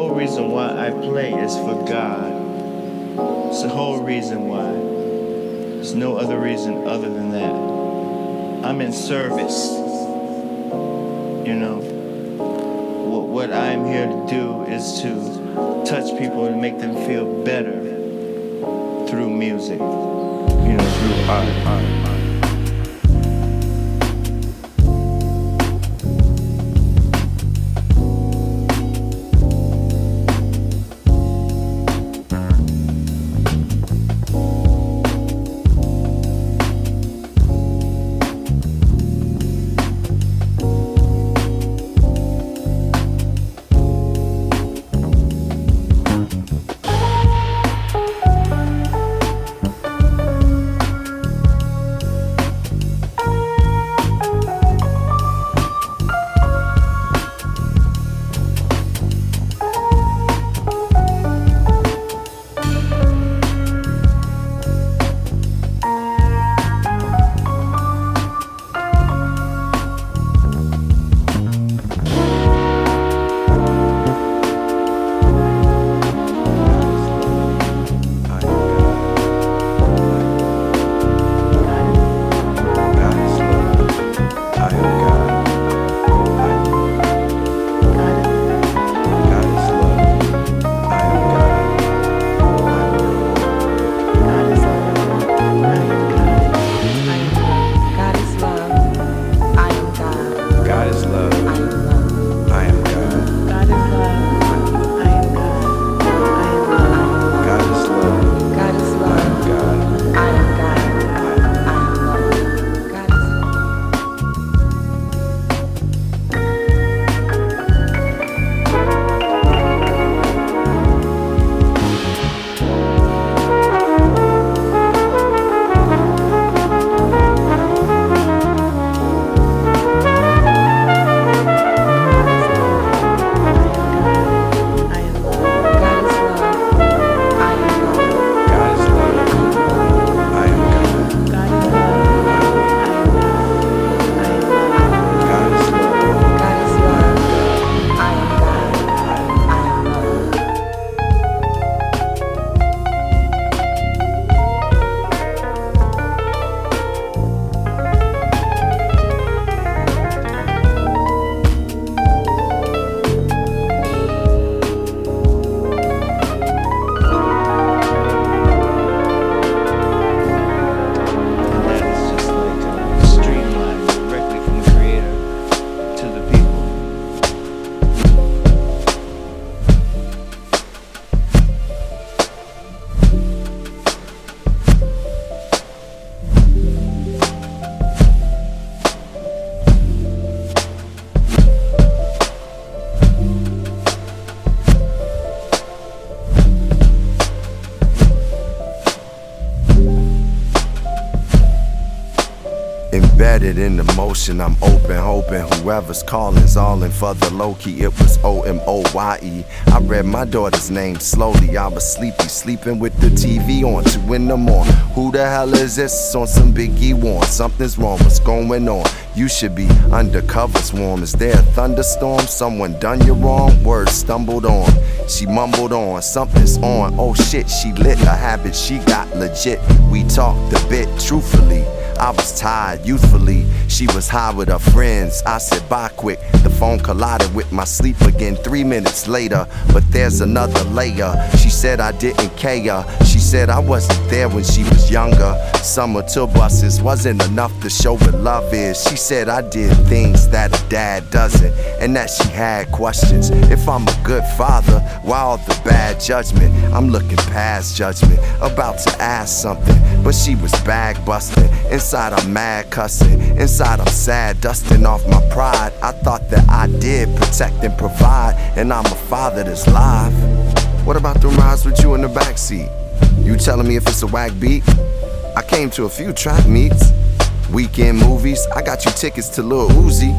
whole reason why I play is for God. It's the whole reason why. There's no other reason other than that. I'm in service. You know, what I'm here to do is to touch people and make them feel better through music, you know, through art. Embedded in the motion, I'm open, hoping whoever's calling's all in for the low-key. It was O-M-O-Y-E. I read my daughter's name slowly. I was sleepy, sleeping with the TV on 2 in the morning. Who the hell is this? On some Biggie warn. Something's wrong, what's going on? You should be undercover swarm. Is there a thunderstorm? Someone done you wrong? Words stumbled on. She mumbled on. Something's on. Oh shit, she lit. A habit she got legit. We talked a bit truthfully. I was tired youthfully. She was high with her friends. I said bye quick. The phone collided with my sleep again 3 minutes later. But there's another layer. She said I didn't care. She said I wasn't there when she was younger. Summer tour buses wasn't enough to show what love is. She said I did things that a dad doesn't, and that she had questions. If I'm a good father, why all the bad judgment? I'm looking past judgment, about to ask something. But she was bag busting. Inside I'm mad cussing. Inside I'm sad, dusting off my pride. I thought that I did protect and provide, and I'm a father that's live. What about the rides with you in the backseat? You telling me if it's a whack beat? I came to a few trap meets, weekend movies. I got you tickets to Lil Uzi.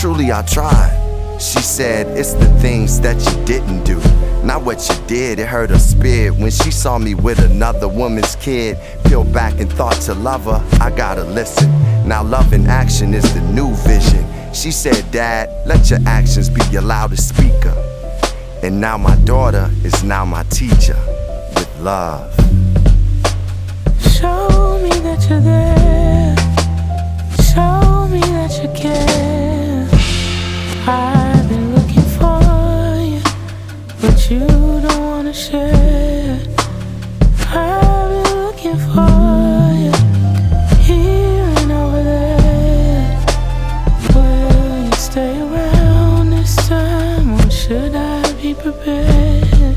Truly I tried. She said, it's the things that you didn't do, not what you did. It hurt her spirit when she saw me with another woman's kid. Peeled back and thought to love her, I gotta listen. Now love in action is the new vision. She said, Dad, let your actions be your loudest speaker. And now my daughter is now my teacher with love. Show me that you're there. Show me that you care. I've been looking for you, but you don't wanna share. I've been looking for you, here and over there. Will you stay around this time, or should I be prepared?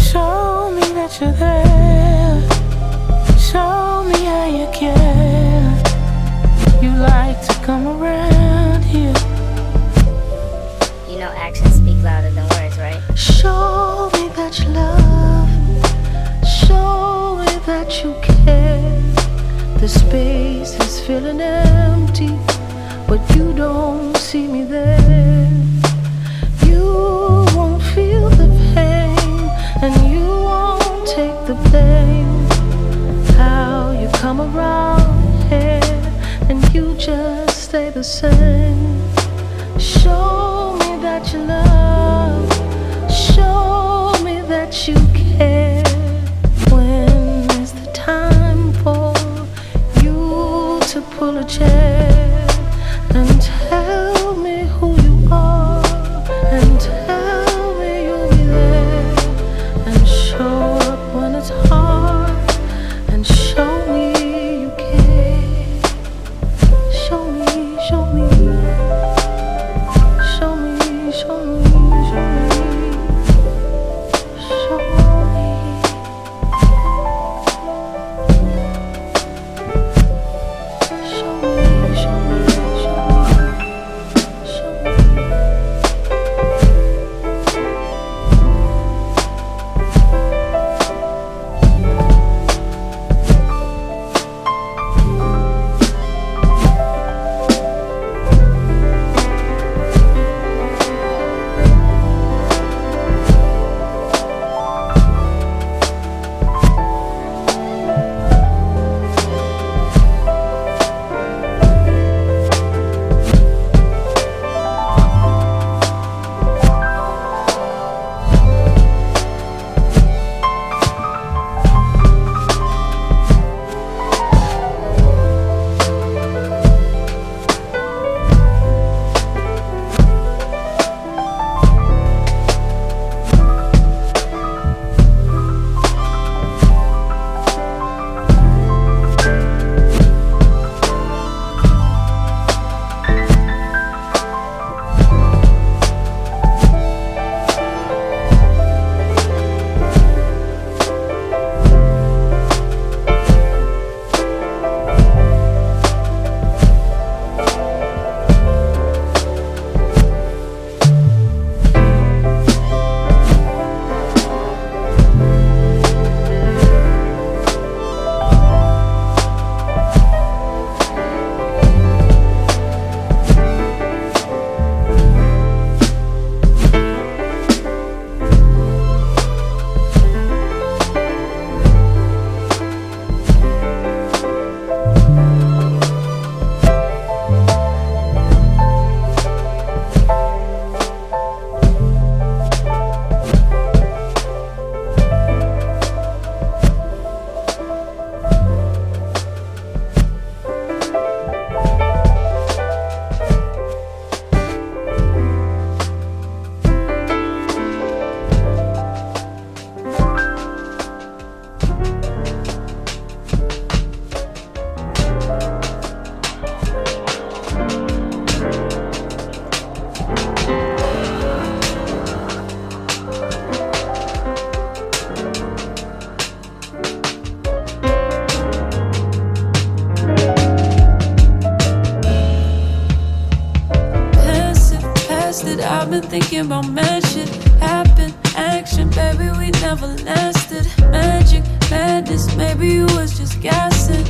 Show me that you're there. Show me how you care. You like to come around here. You know actions speak louder than words, right? Show me that you love. Show me that you care. The space is feeling empty, but you don't see me there. You won't feel the pain, and you won't take the blame. How you come around here and you just stay the same. Show me that you love. Show me that you care. When is the time for you to pull a chair and tell me who you are, and tell me you'll be there, and show up when it's hard, and show me you care. Show me, show me. Show me, show me, show me. Show me. Show me, show me, show me. Show me. Thinking about magic, happen, action, baby, we never lasted. Magic, madness, maybe you was just guessing,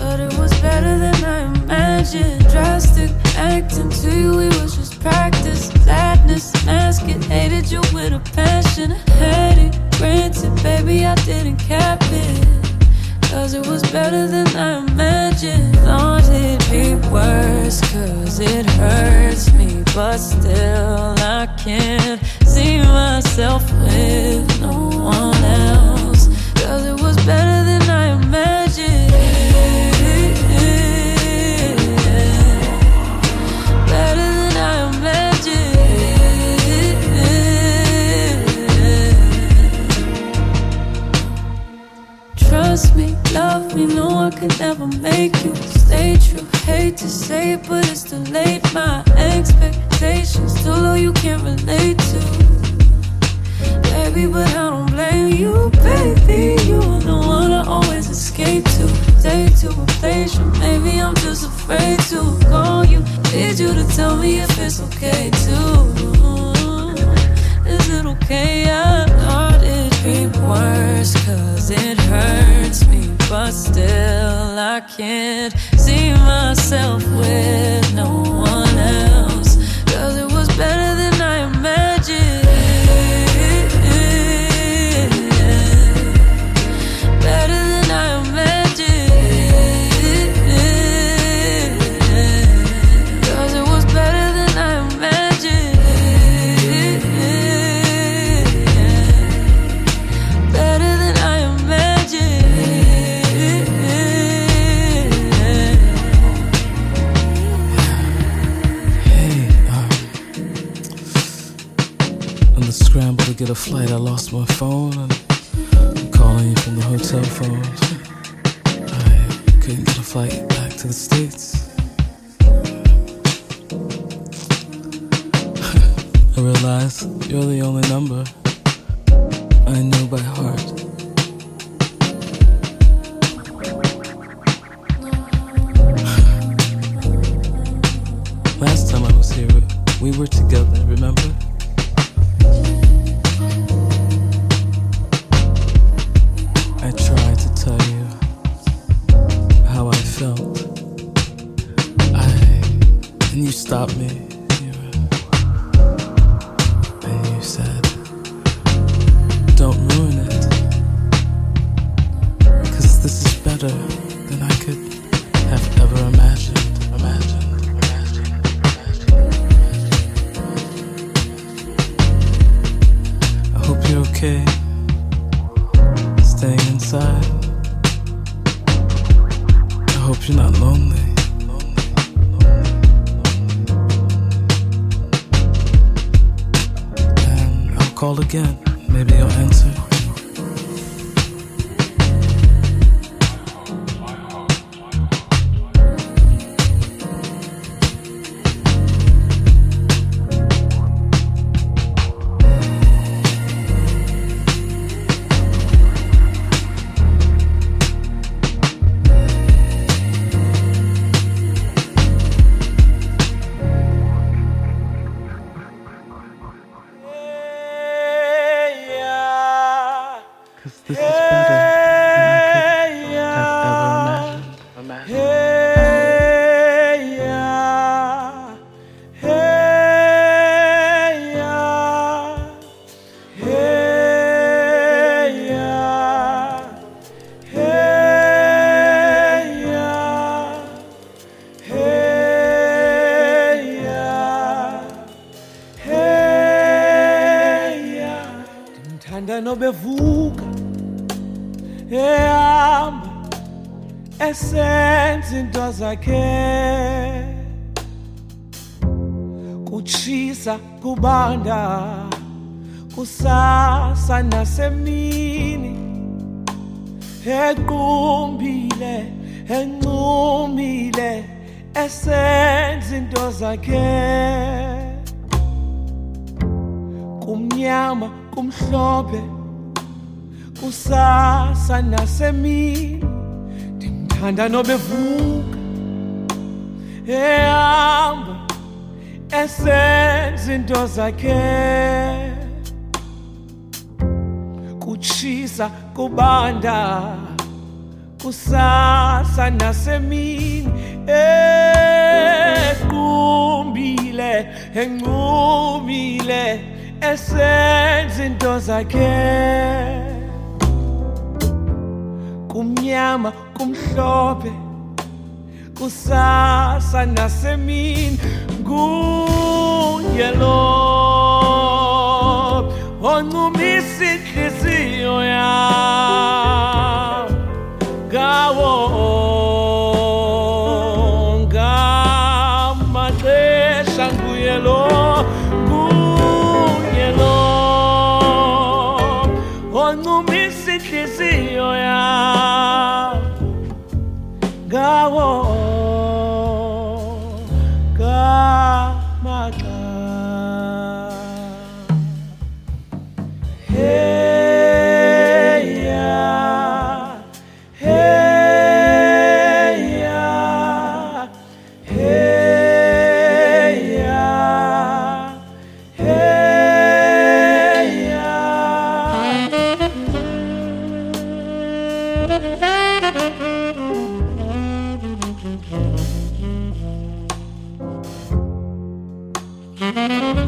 but it was better than I imagined. Drastic, acting to you, it was just practice. Sadness, mask it, hated you with a passion. I had it, granted, baby, I didn't cap it, cause it was better than I imagined. Thought it'd be worse, cause it hurts me, but still I can't see can never make you stay true. Hate to say it, but it's too late. My expectations too low, you can't relate to. Baby, but I don't blame you, baby. You are the one I always escape to. Stay too impatient, maybe I'm just afraid to call you. Need you to tell me if it's okay too. Is it okay? I thought it'd be worse, cause it hurts me, but still I can't see myself with no one else, cause it was better than I imagined. Better than I imagined, cause it was better than I imagined. Better than I imagined. Hey, in the scramble to get a flight, I lost my phone and from the hotel phone. I couldn't get a flight back to the States. I realized you're the only number I know by heart. Last time I was here, we were together, remember? Stop me, and you said, don't ruin it, cause this is better than I could have ever imagined. I hope you're okay, staying inside. I hope you're not lonely. Call again, maybe you'll answer. Kubanda kusasa nasemini egumbile esenza into zakhe kumnyama kumhlophe kusasa nasemini ndimthanda nobevuka ehamba essence into zakhe kutshisa kubanda kusasa nasemini egumbile enqumile essence into zakhe kumnyama kumhlophe kusasa nasemini ngunyelo onqumisa inhliziyo yam ngawo ngamaxesha ngunyelo onqumisa inhliziyo yam I don't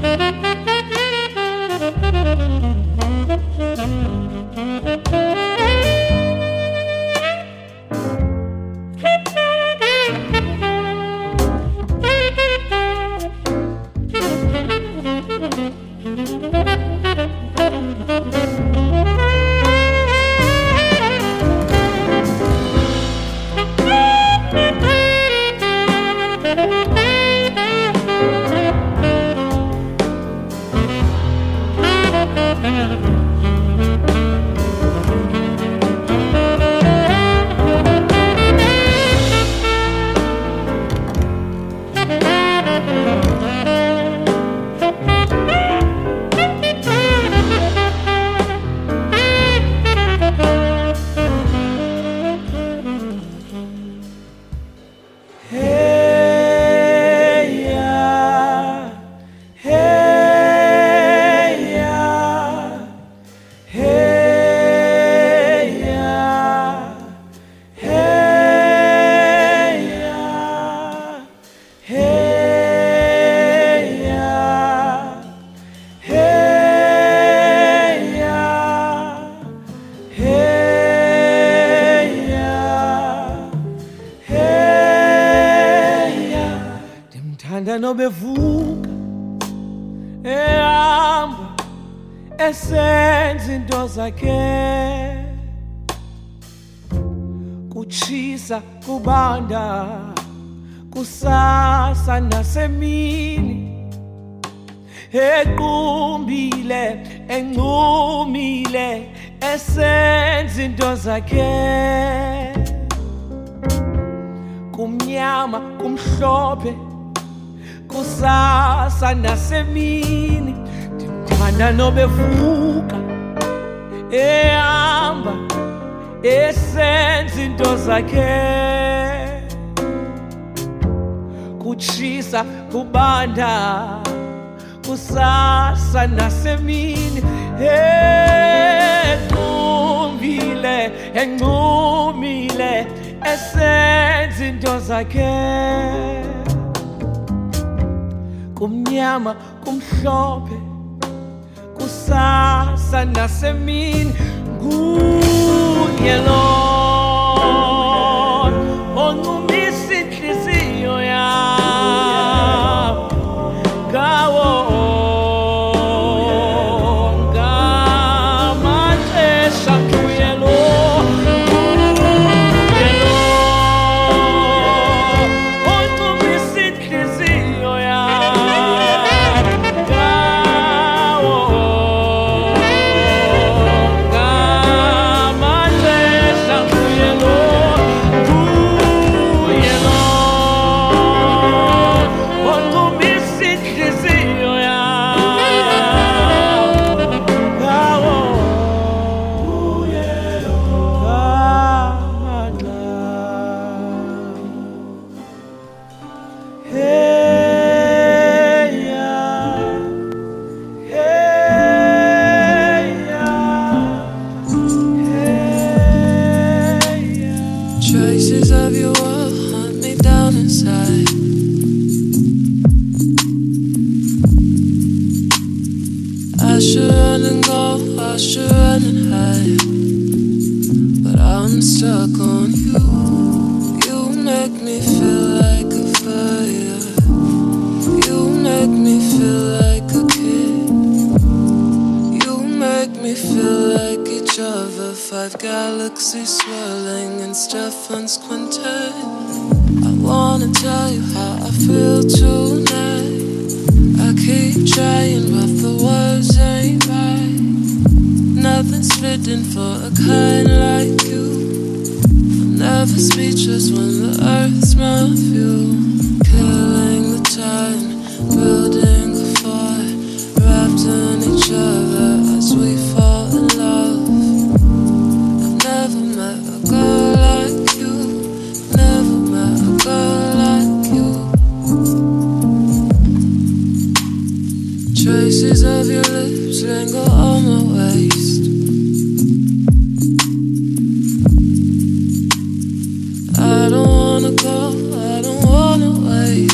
wanna wait,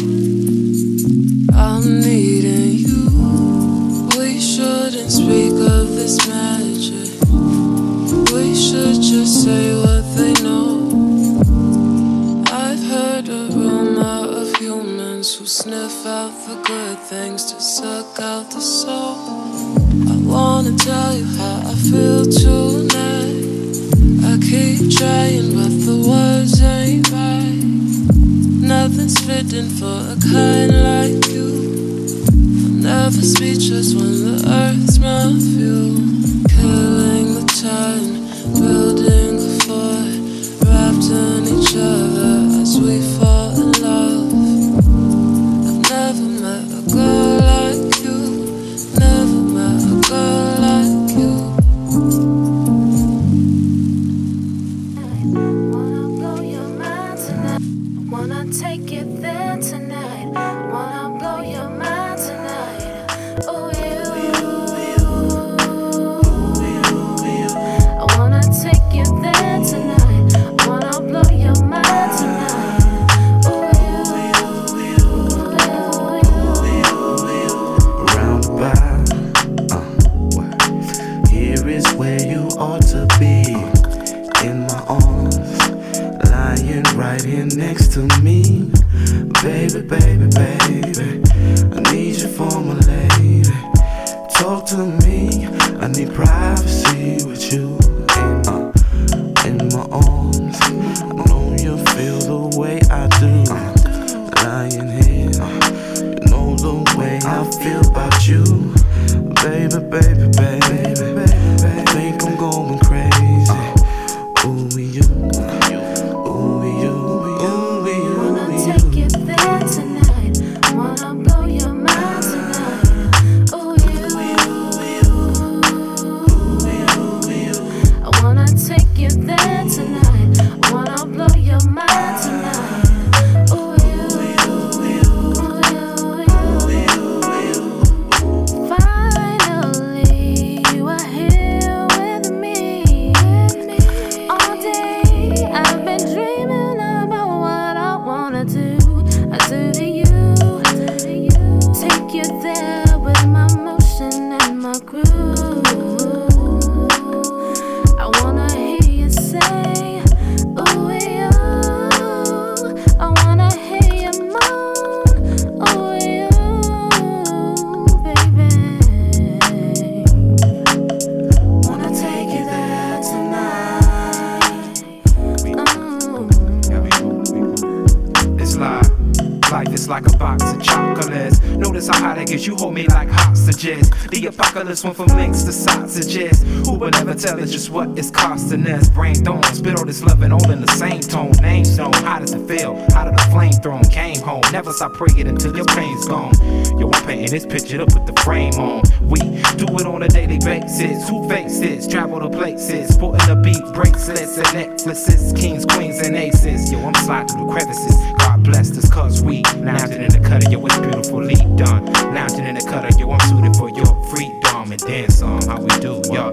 I'm needing you. strings to suck out the soul. I wanna tell you how I feel tonight. I keep trying but the words ain't right. Nothing's fitting for a kind like you. I'm never speechless when the earth's my fuel. Killing the time, building the fort, wrapped in each other as we fall in love. I've never met a girl like you. Never met a girl like you. I wanna blow your mind tonight. I wanna take it there tonight. I wanna blow your mind tonight. Oh, you. I wanna take you there tonight. I wanna blow your mind tonight. Next to me, baby, baby, baby, I need you for my lady. Talk to me, I need privacy with you in my arms. I know you feel the way I do, lying here. You know the way I feel about you, baby, baby, baby. I think I'm going crazy. Ooh, you. One from links to sausages. Who would ever tell us just what it's costing us? Brain thorn, spit all this loving all in the same tone. Names known, how does it feel? Out of the flame throne, came home. Never stop praying until your pain's gone. Yo, I'm painting this picture to put the frame on. We do it on a daily basis. Who faces? Travel to places. Sporting the beat, bracelets and necklaces. Kings, queens, and aces. Yo, I'm sliding through crevices. God bless us, cause we lounging in the cutter. Yo, it's beautifully done. Lounging in the cutter. Yo, I'm suited for your freedom. And dance on how we do, y'all.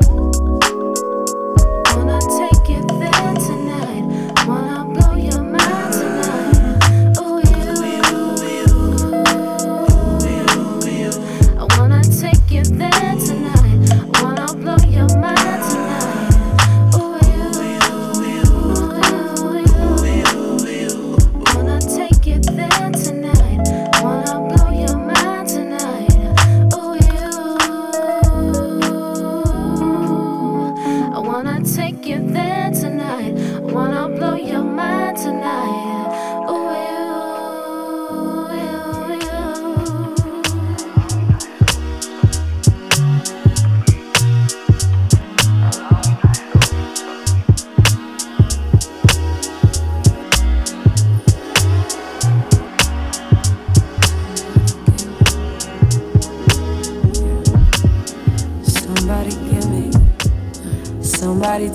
Wanna take it there tonight. Wanna blow your mind tonight. Oh, you. I wanna take you there tonight. Wanna blow your mind tonight. Oh, you. Wanna take you there tonight. Wanna blow your mind tonight.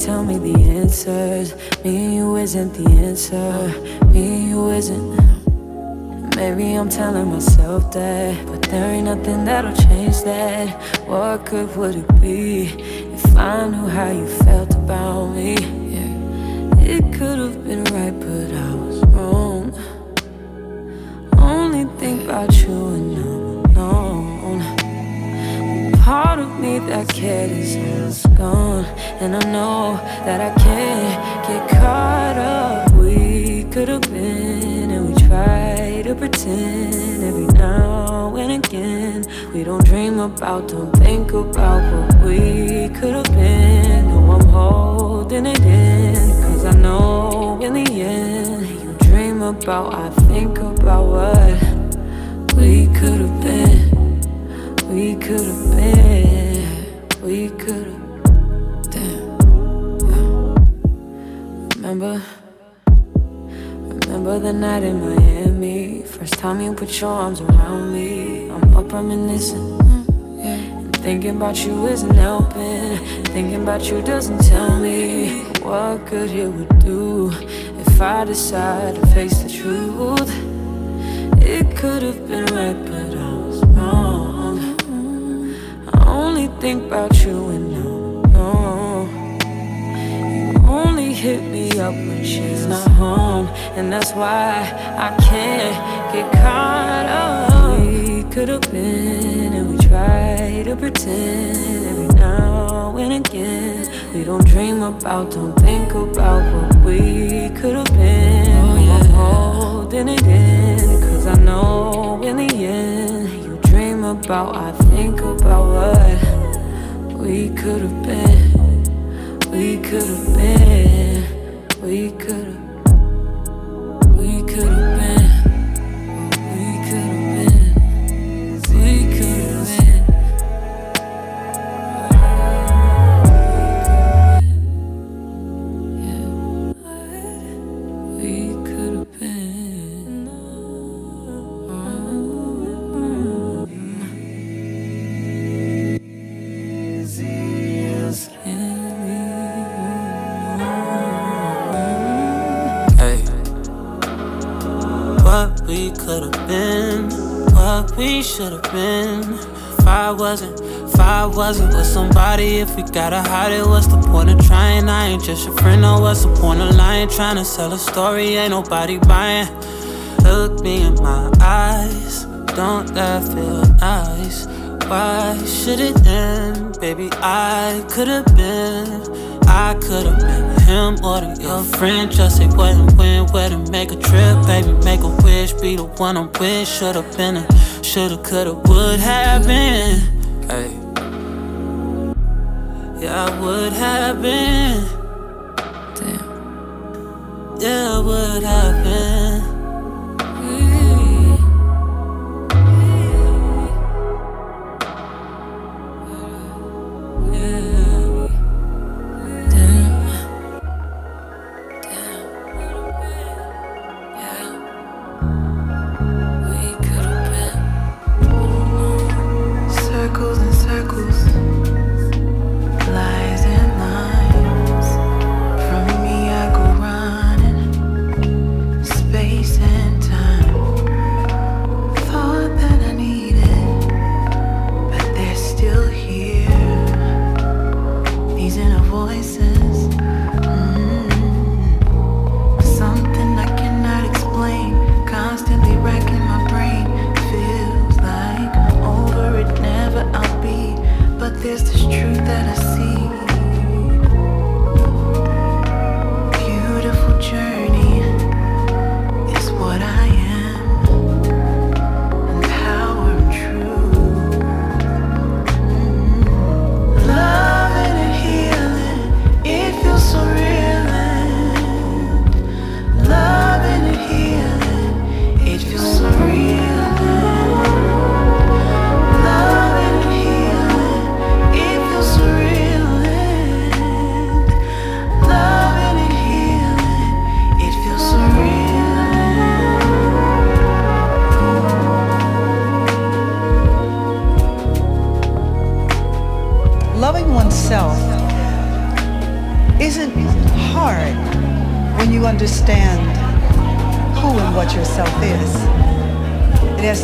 Tell me the answers. Me and you isn't the answer. Me and you isn't. Maybe I'm telling myself that, but there ain't nothing that'll change that. What good would it be if I knew how you felt about me? Yeah. It could have been right, but I was wrong. Only think about you and I'm alone. Part of me that cared is gone, and I know that I can't get caught up. We could have been, and we tried, to pretend every now and again. We don't dream about, don't think about what we could have been. No, I'm holding it in, cause I know in the end, you dream about, I think about what we could have been. We could have been, we could have, damn, yeah. Remember the night in Miami, first time you put your arms around me. I'm up reminiscing, and thinking about you isn't helping. Thinking about you doesn't tell me what good it would do if I decide to face the truth. It could have been right, but I was wrong. I only think about you and only hit me up when she's not home, and that's why I can't get caught up. We could have been, and we try to pretend every now and again. We don't dream about, don't think about what we could have been. Oh, yeah. I'm holding it in, cause I know in the end, you dream about, I think about what we could have been. We could have been, we could have, we could have been, we could have been, we could have been, we could have been. What we could've been, what we should've been. If I wasn't with somebody, if we gotta hide it, what's the point of trying? I ain't just your friend, no, what's the point of lying? Trying to sell a story, ain't nobody buying. Look me in my eyes, don't that feel nice? Why should it end? Baby, I could've been him or your friend. Just say what and when, where to make a trip. Baby, make a wish, be the one I'm with. Should've been a, should've, could've, would have been. Hey, yeah, I would have been. Damn. Yeah, I would have been.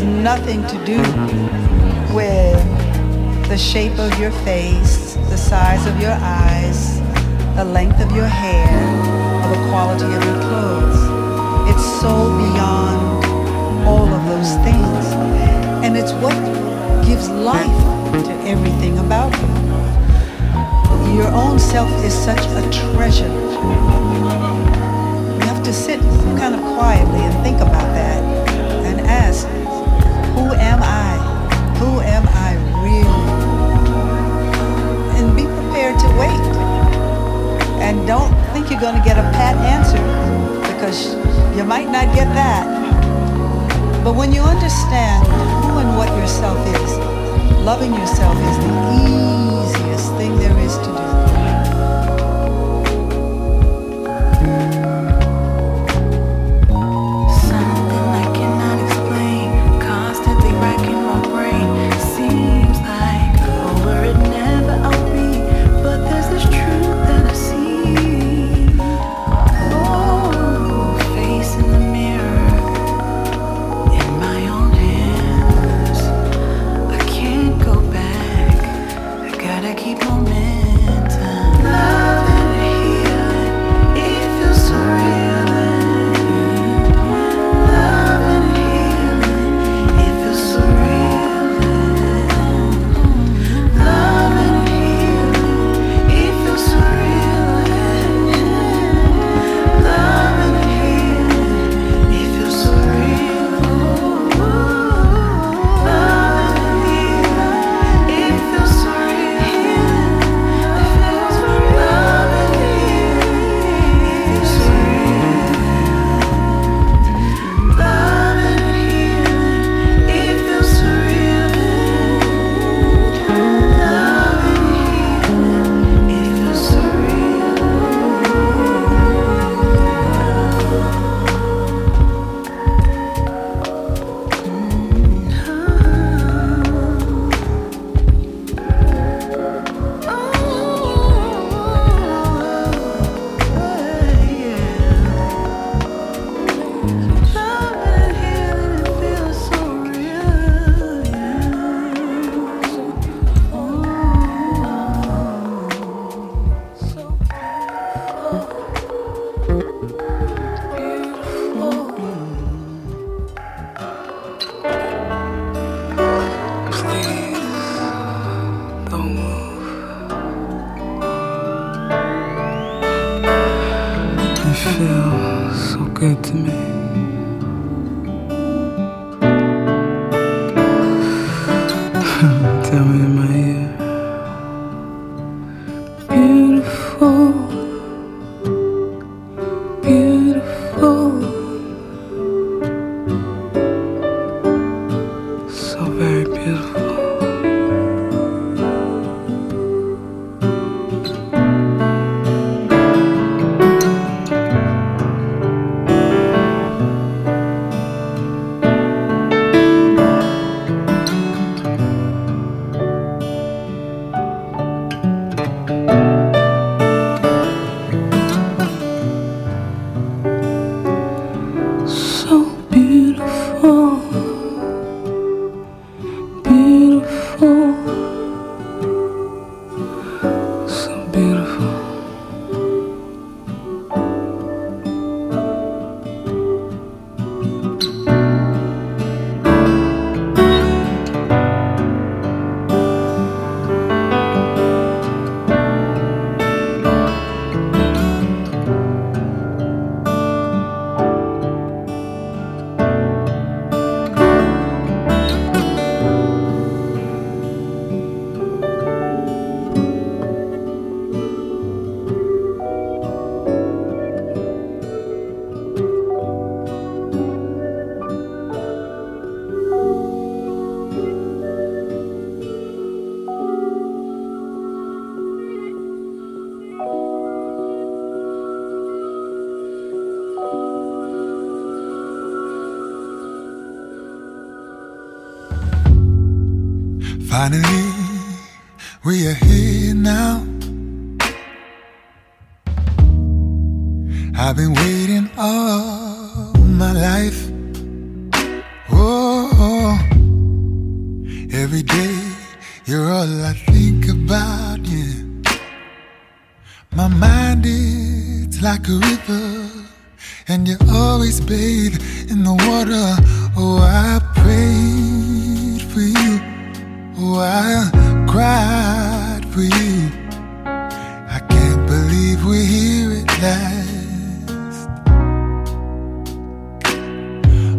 Nothing to do with the shape of your face, the size of your eyes, the length of your hair, or the quality of your clothes. It's so beyond all of those things. And it's what gives life to everything about you. Your own self is such a treasure. You have to sit kind of quietly and think about that. and ask, who am I? Who am I really? And be prepared to wait. And don't think you're going to get a pat answer, because you might not get that. But when you understand who and what yourself is, loving yourself is the easiest thing there is to do. Finally, we are here now. I've been waiting all my life. Oh, every day you're all I think about, yeah. My mind is like a river, and you always bathe in the water. Oh, I prayed for you. Oh, I cried for you. I can't believe we're here at last.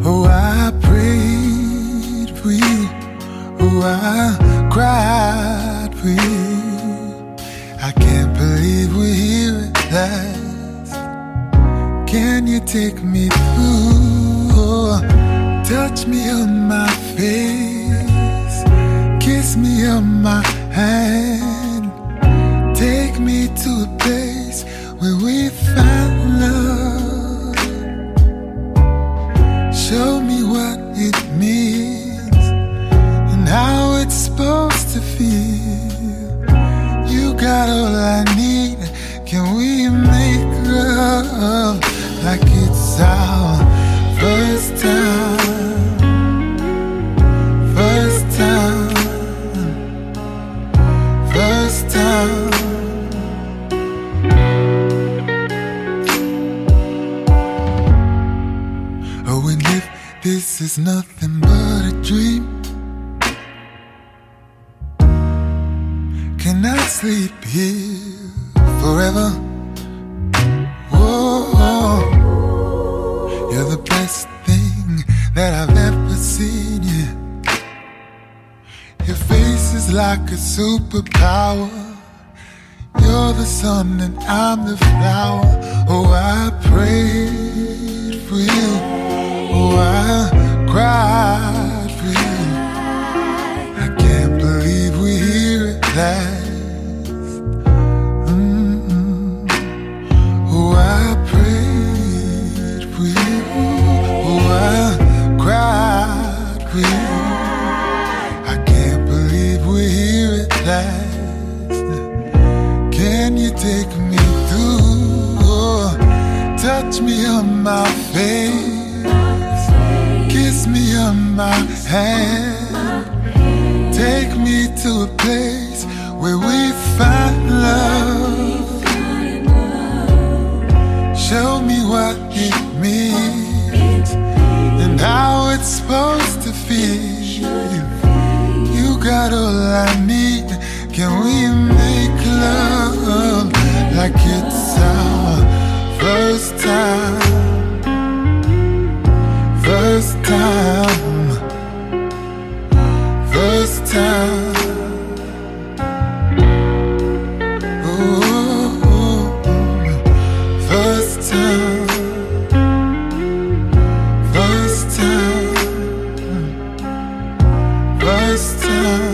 Oh, I pray. cried for you. I can't believe we're here at last. Can you take me through? Touch me on my face, kiss me on my hand, take me to a place where we find love. Show me what it means and how it's supposed to feel. You got all I need. Can we make love like it's our first time? First time. First time. Oh, and if this is nothing but a dream, can I sleep here forever? Whoa, you're the best thing that I've ever seen, yeah. Your face is like a superpower. You're the sun and I'm the flower. Oh, I prayed for you. Oh, I cried for you. I can't believe we're here at last. Oh, I prayed for you. Oh, I cried for you. Can you take me through? Oh, touch me on my face, kiss me on my hand, take me to a place where we find love. Show me what it means and how it's supposed to feel. You got all I need. Can we make love like it's our first time? First time. First time. Oh, first time. First time. First time.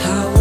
Kawe,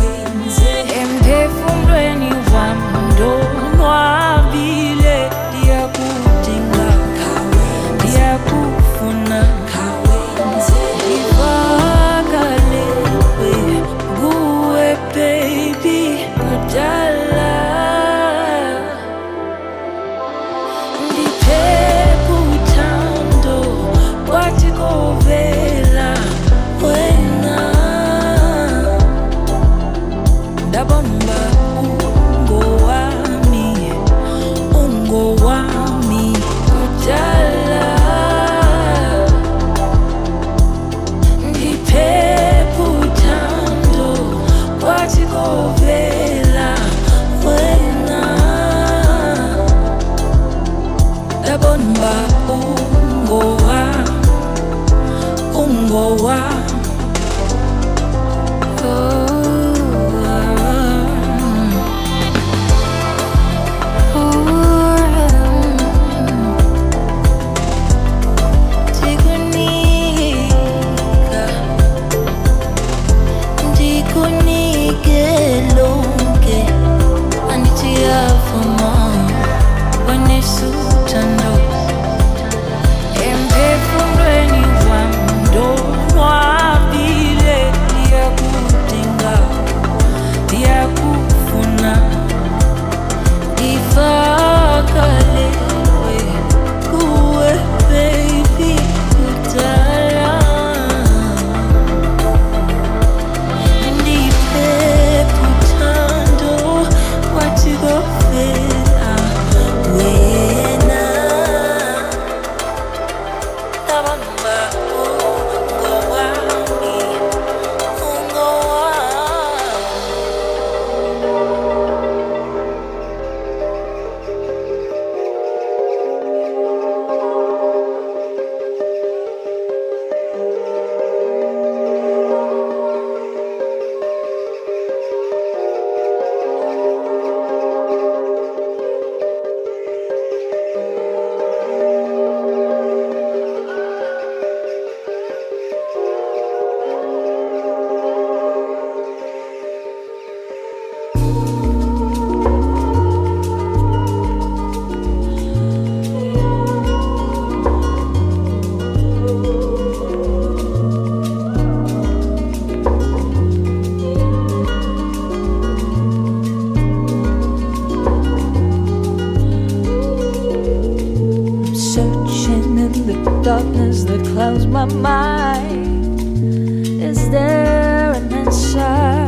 blows my mind. Is there an answer?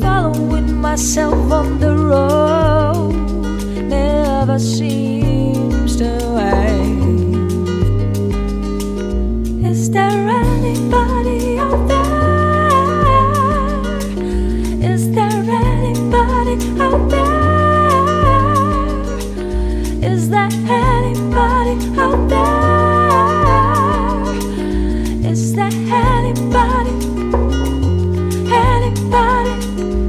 Following myself on the road never seems to end. Is there anybody out there? Is there anybody out there? Is there anybody out there? Is there anybody out there?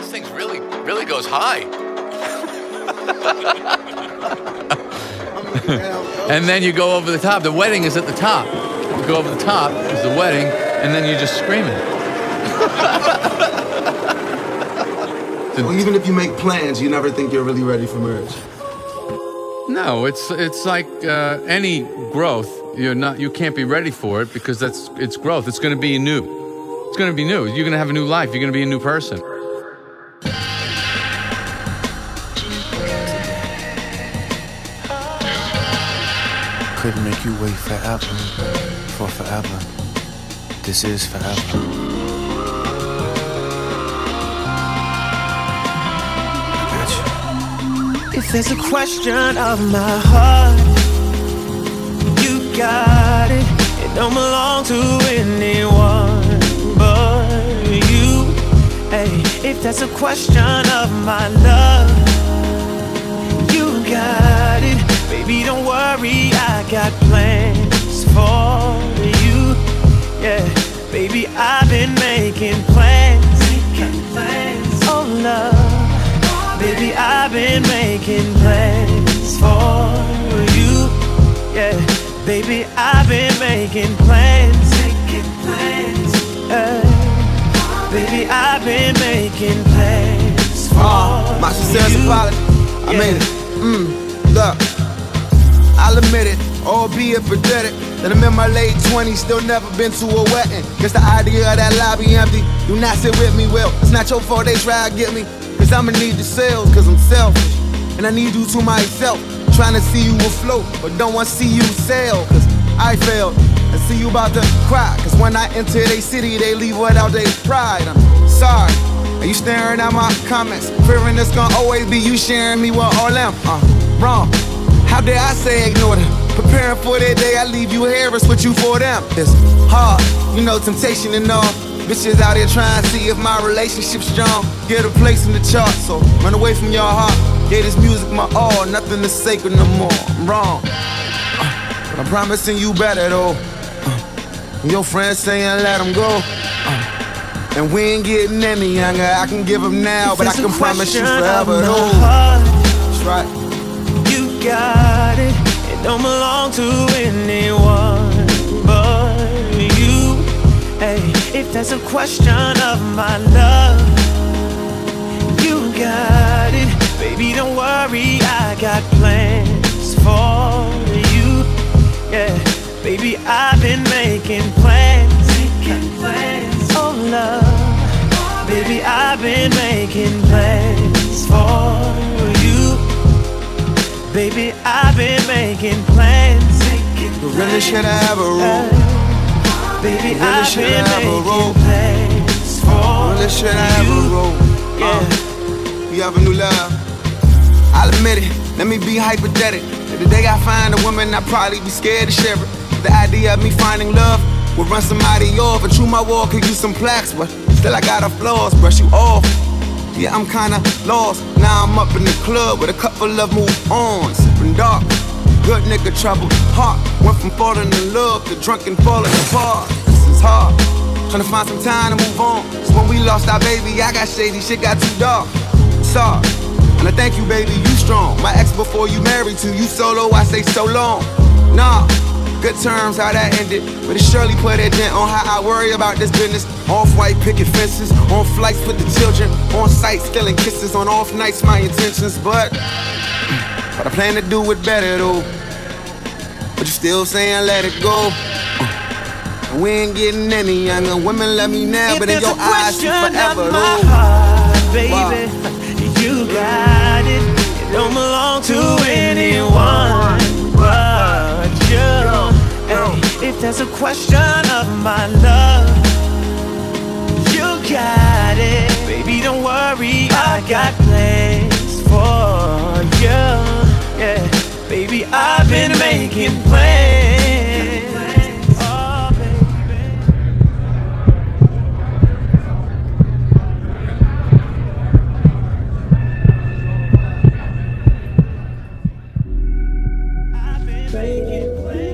this thing's really goes high. And then you go over the top. The wedding is at the top. You go over the top is the wedding, and then you're just screaming. Well, even if you make plans, you never think you're really ready for marriage. No, it's like any growth. You can't be ready for it because it's growth. It's going to be new. It's going to be new. You're going to have a new life. You're going to be a new person. Couldn't make you wait forever, for forever. This is forever. If there's a question of my heart, you got it. It don't belong to anyone but you. Hey, if there's a question of my love, you got it. Baby, don't worry, I got plans for you. Yeah, baby, I've been making plans. Oh, love. Baby, I've been making plans for you. Yeah, baby, I've been making plans. Baby, I've been making plans for you. My sincere's apology. I mean it. Look, I'll admit it, albeit pathetic, that I'm in my late 20s, still never been to a wedding. Guess the idea of that lobby empty, do not sit with me, well, it's not your fault they try to get me. Cause I'ma need the sales, cause I'm selfish. And I need you to myself. Trying to see you afloat, but don't want to see you sail. Cause I failed, and see you about to cry. Cause when I enter they city, they leave without they pride. I'm sorry, are you staring at my comments? Fearing it's gonna always be you sharing me with all them. Wrong, how dare I say ignore them? Preparing for that day I leave you here, it's what you for them. It's hard, you know, temptation and all. Bitches out here trying to see if my relationship's strong. Get a place in the chart, so run away from your heart. Gave this music my all, nothing is sacred no more. I'm wrong, but I'm promising you better though. Your friends saying let them go, and we ain't getting any younger. I can give them now, but I can promise you forever though. That's right. You got it. It don't belong to anyone but you. Hey. If there's a question of my love, you got it. Baby, don't worry, I got plans for you. Yeah, baby, I've been making plans. Oh, love, baby, I've been making plans for you. Baby, I've been making plans. You really should have a rule. Baby, really I've been making plans for really should have you. You have a new love. I'll admit it. Let me be hypothetical. If the day I find a woman, I'd probably be scared to share it. The idea of me finding love would run somebody off. And through my wall could use some plaques, but still I got a flaws. Brush you off. Yeah, I'm kinda lost. Now I'm up in the club with a couple of move-ons. Sippin' dark. Good nigga, troubled heart. Went from falling in love to drunk and falling apart. This is hard. Trying to find some time to move on. Cause when we lost our baby, I got shady, shit got too dark. Sorry. And I thank you, baby, you strong. My ex before you married to, you solo, I say so long. Nah, good terms how that ended. But it surely put a dent on how I worry about this business. Off-white picket fences, on flights with the children. On site, stealing kisses, on off nights, my intentions, but... But I plan to do it better though. But you still saying let it go. We ain't getting any younger. Women love me now, but in your eyes see forever though. Heart, baby, wow. You got it. It don't belong to anyone but you. Hey, if there's a question of my love, you got it. Baby, don't worry, I got plans for you. Yeah, baby, I've been making plans. Oh, baby. I've been making plans.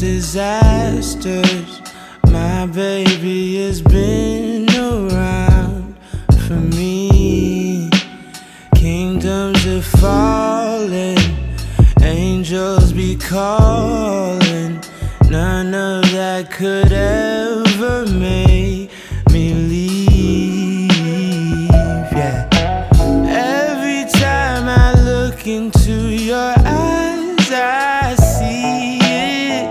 disasters. My baby has been around for me. Kingdoms are falling, angels be calling. None of that could ever make me leave, yeah. Every time I look into your eyes, I see it.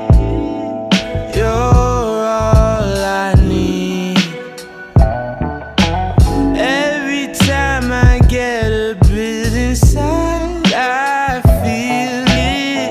You're all I need. Every time I get a bit inside, I feel it.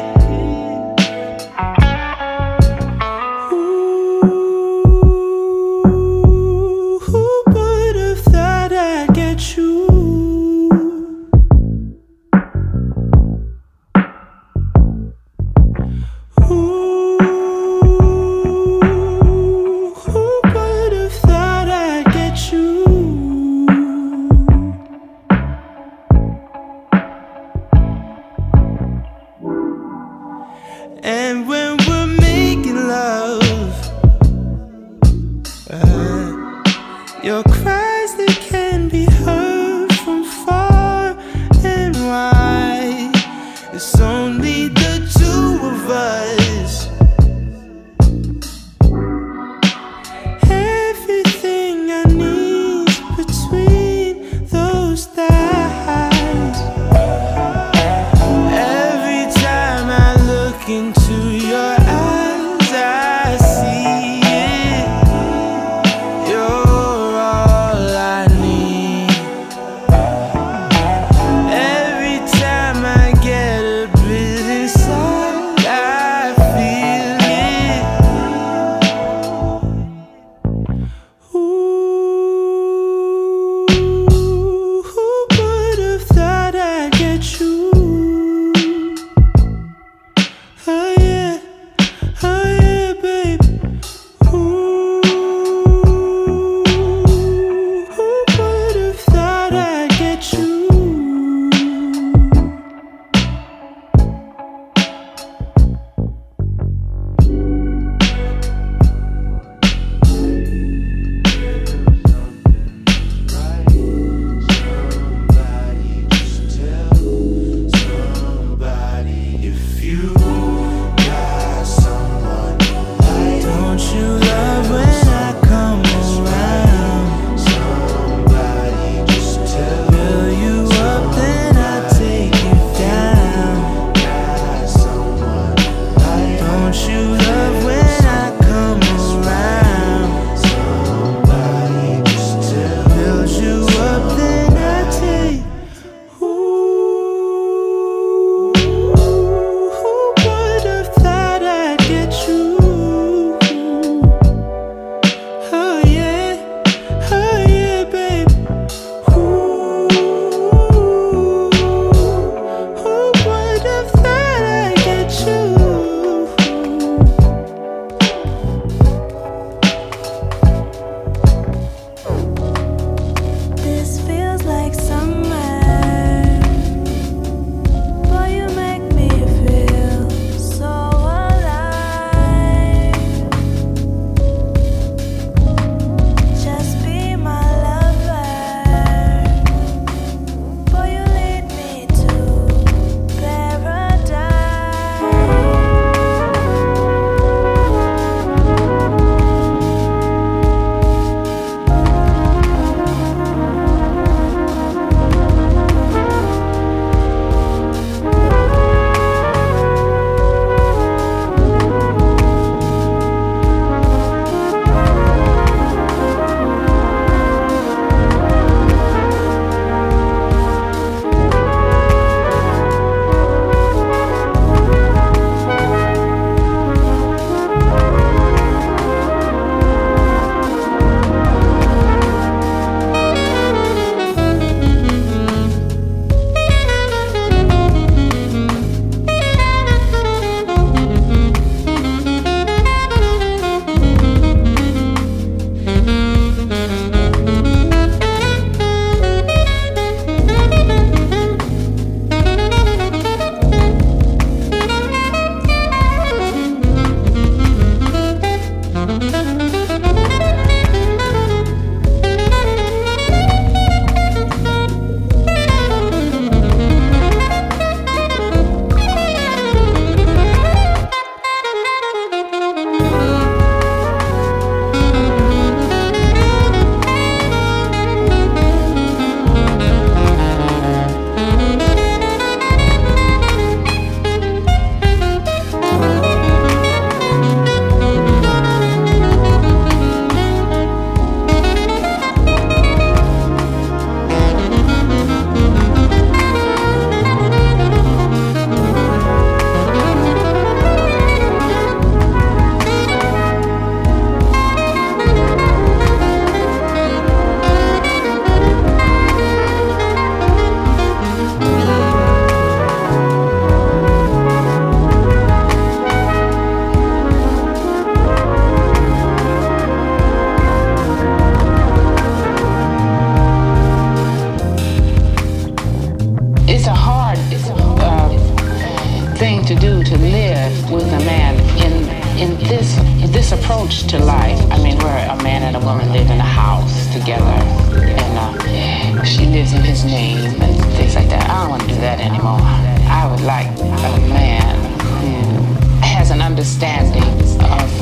this approach to life. I mean, where a man and a woman live in a house together, and she lives in his name and things like that. I don't want to do that anymore. I would like a man who has an understanding of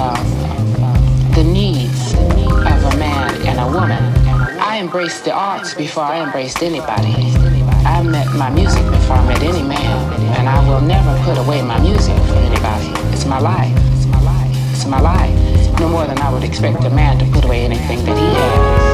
the needs of a man and a woman. I embraced the arts before I embraced anybody. I met my music before I met any man, and I will never put away my music for anybody. It's my life. It's my life. No more than I would expect a man to put away anything that he has.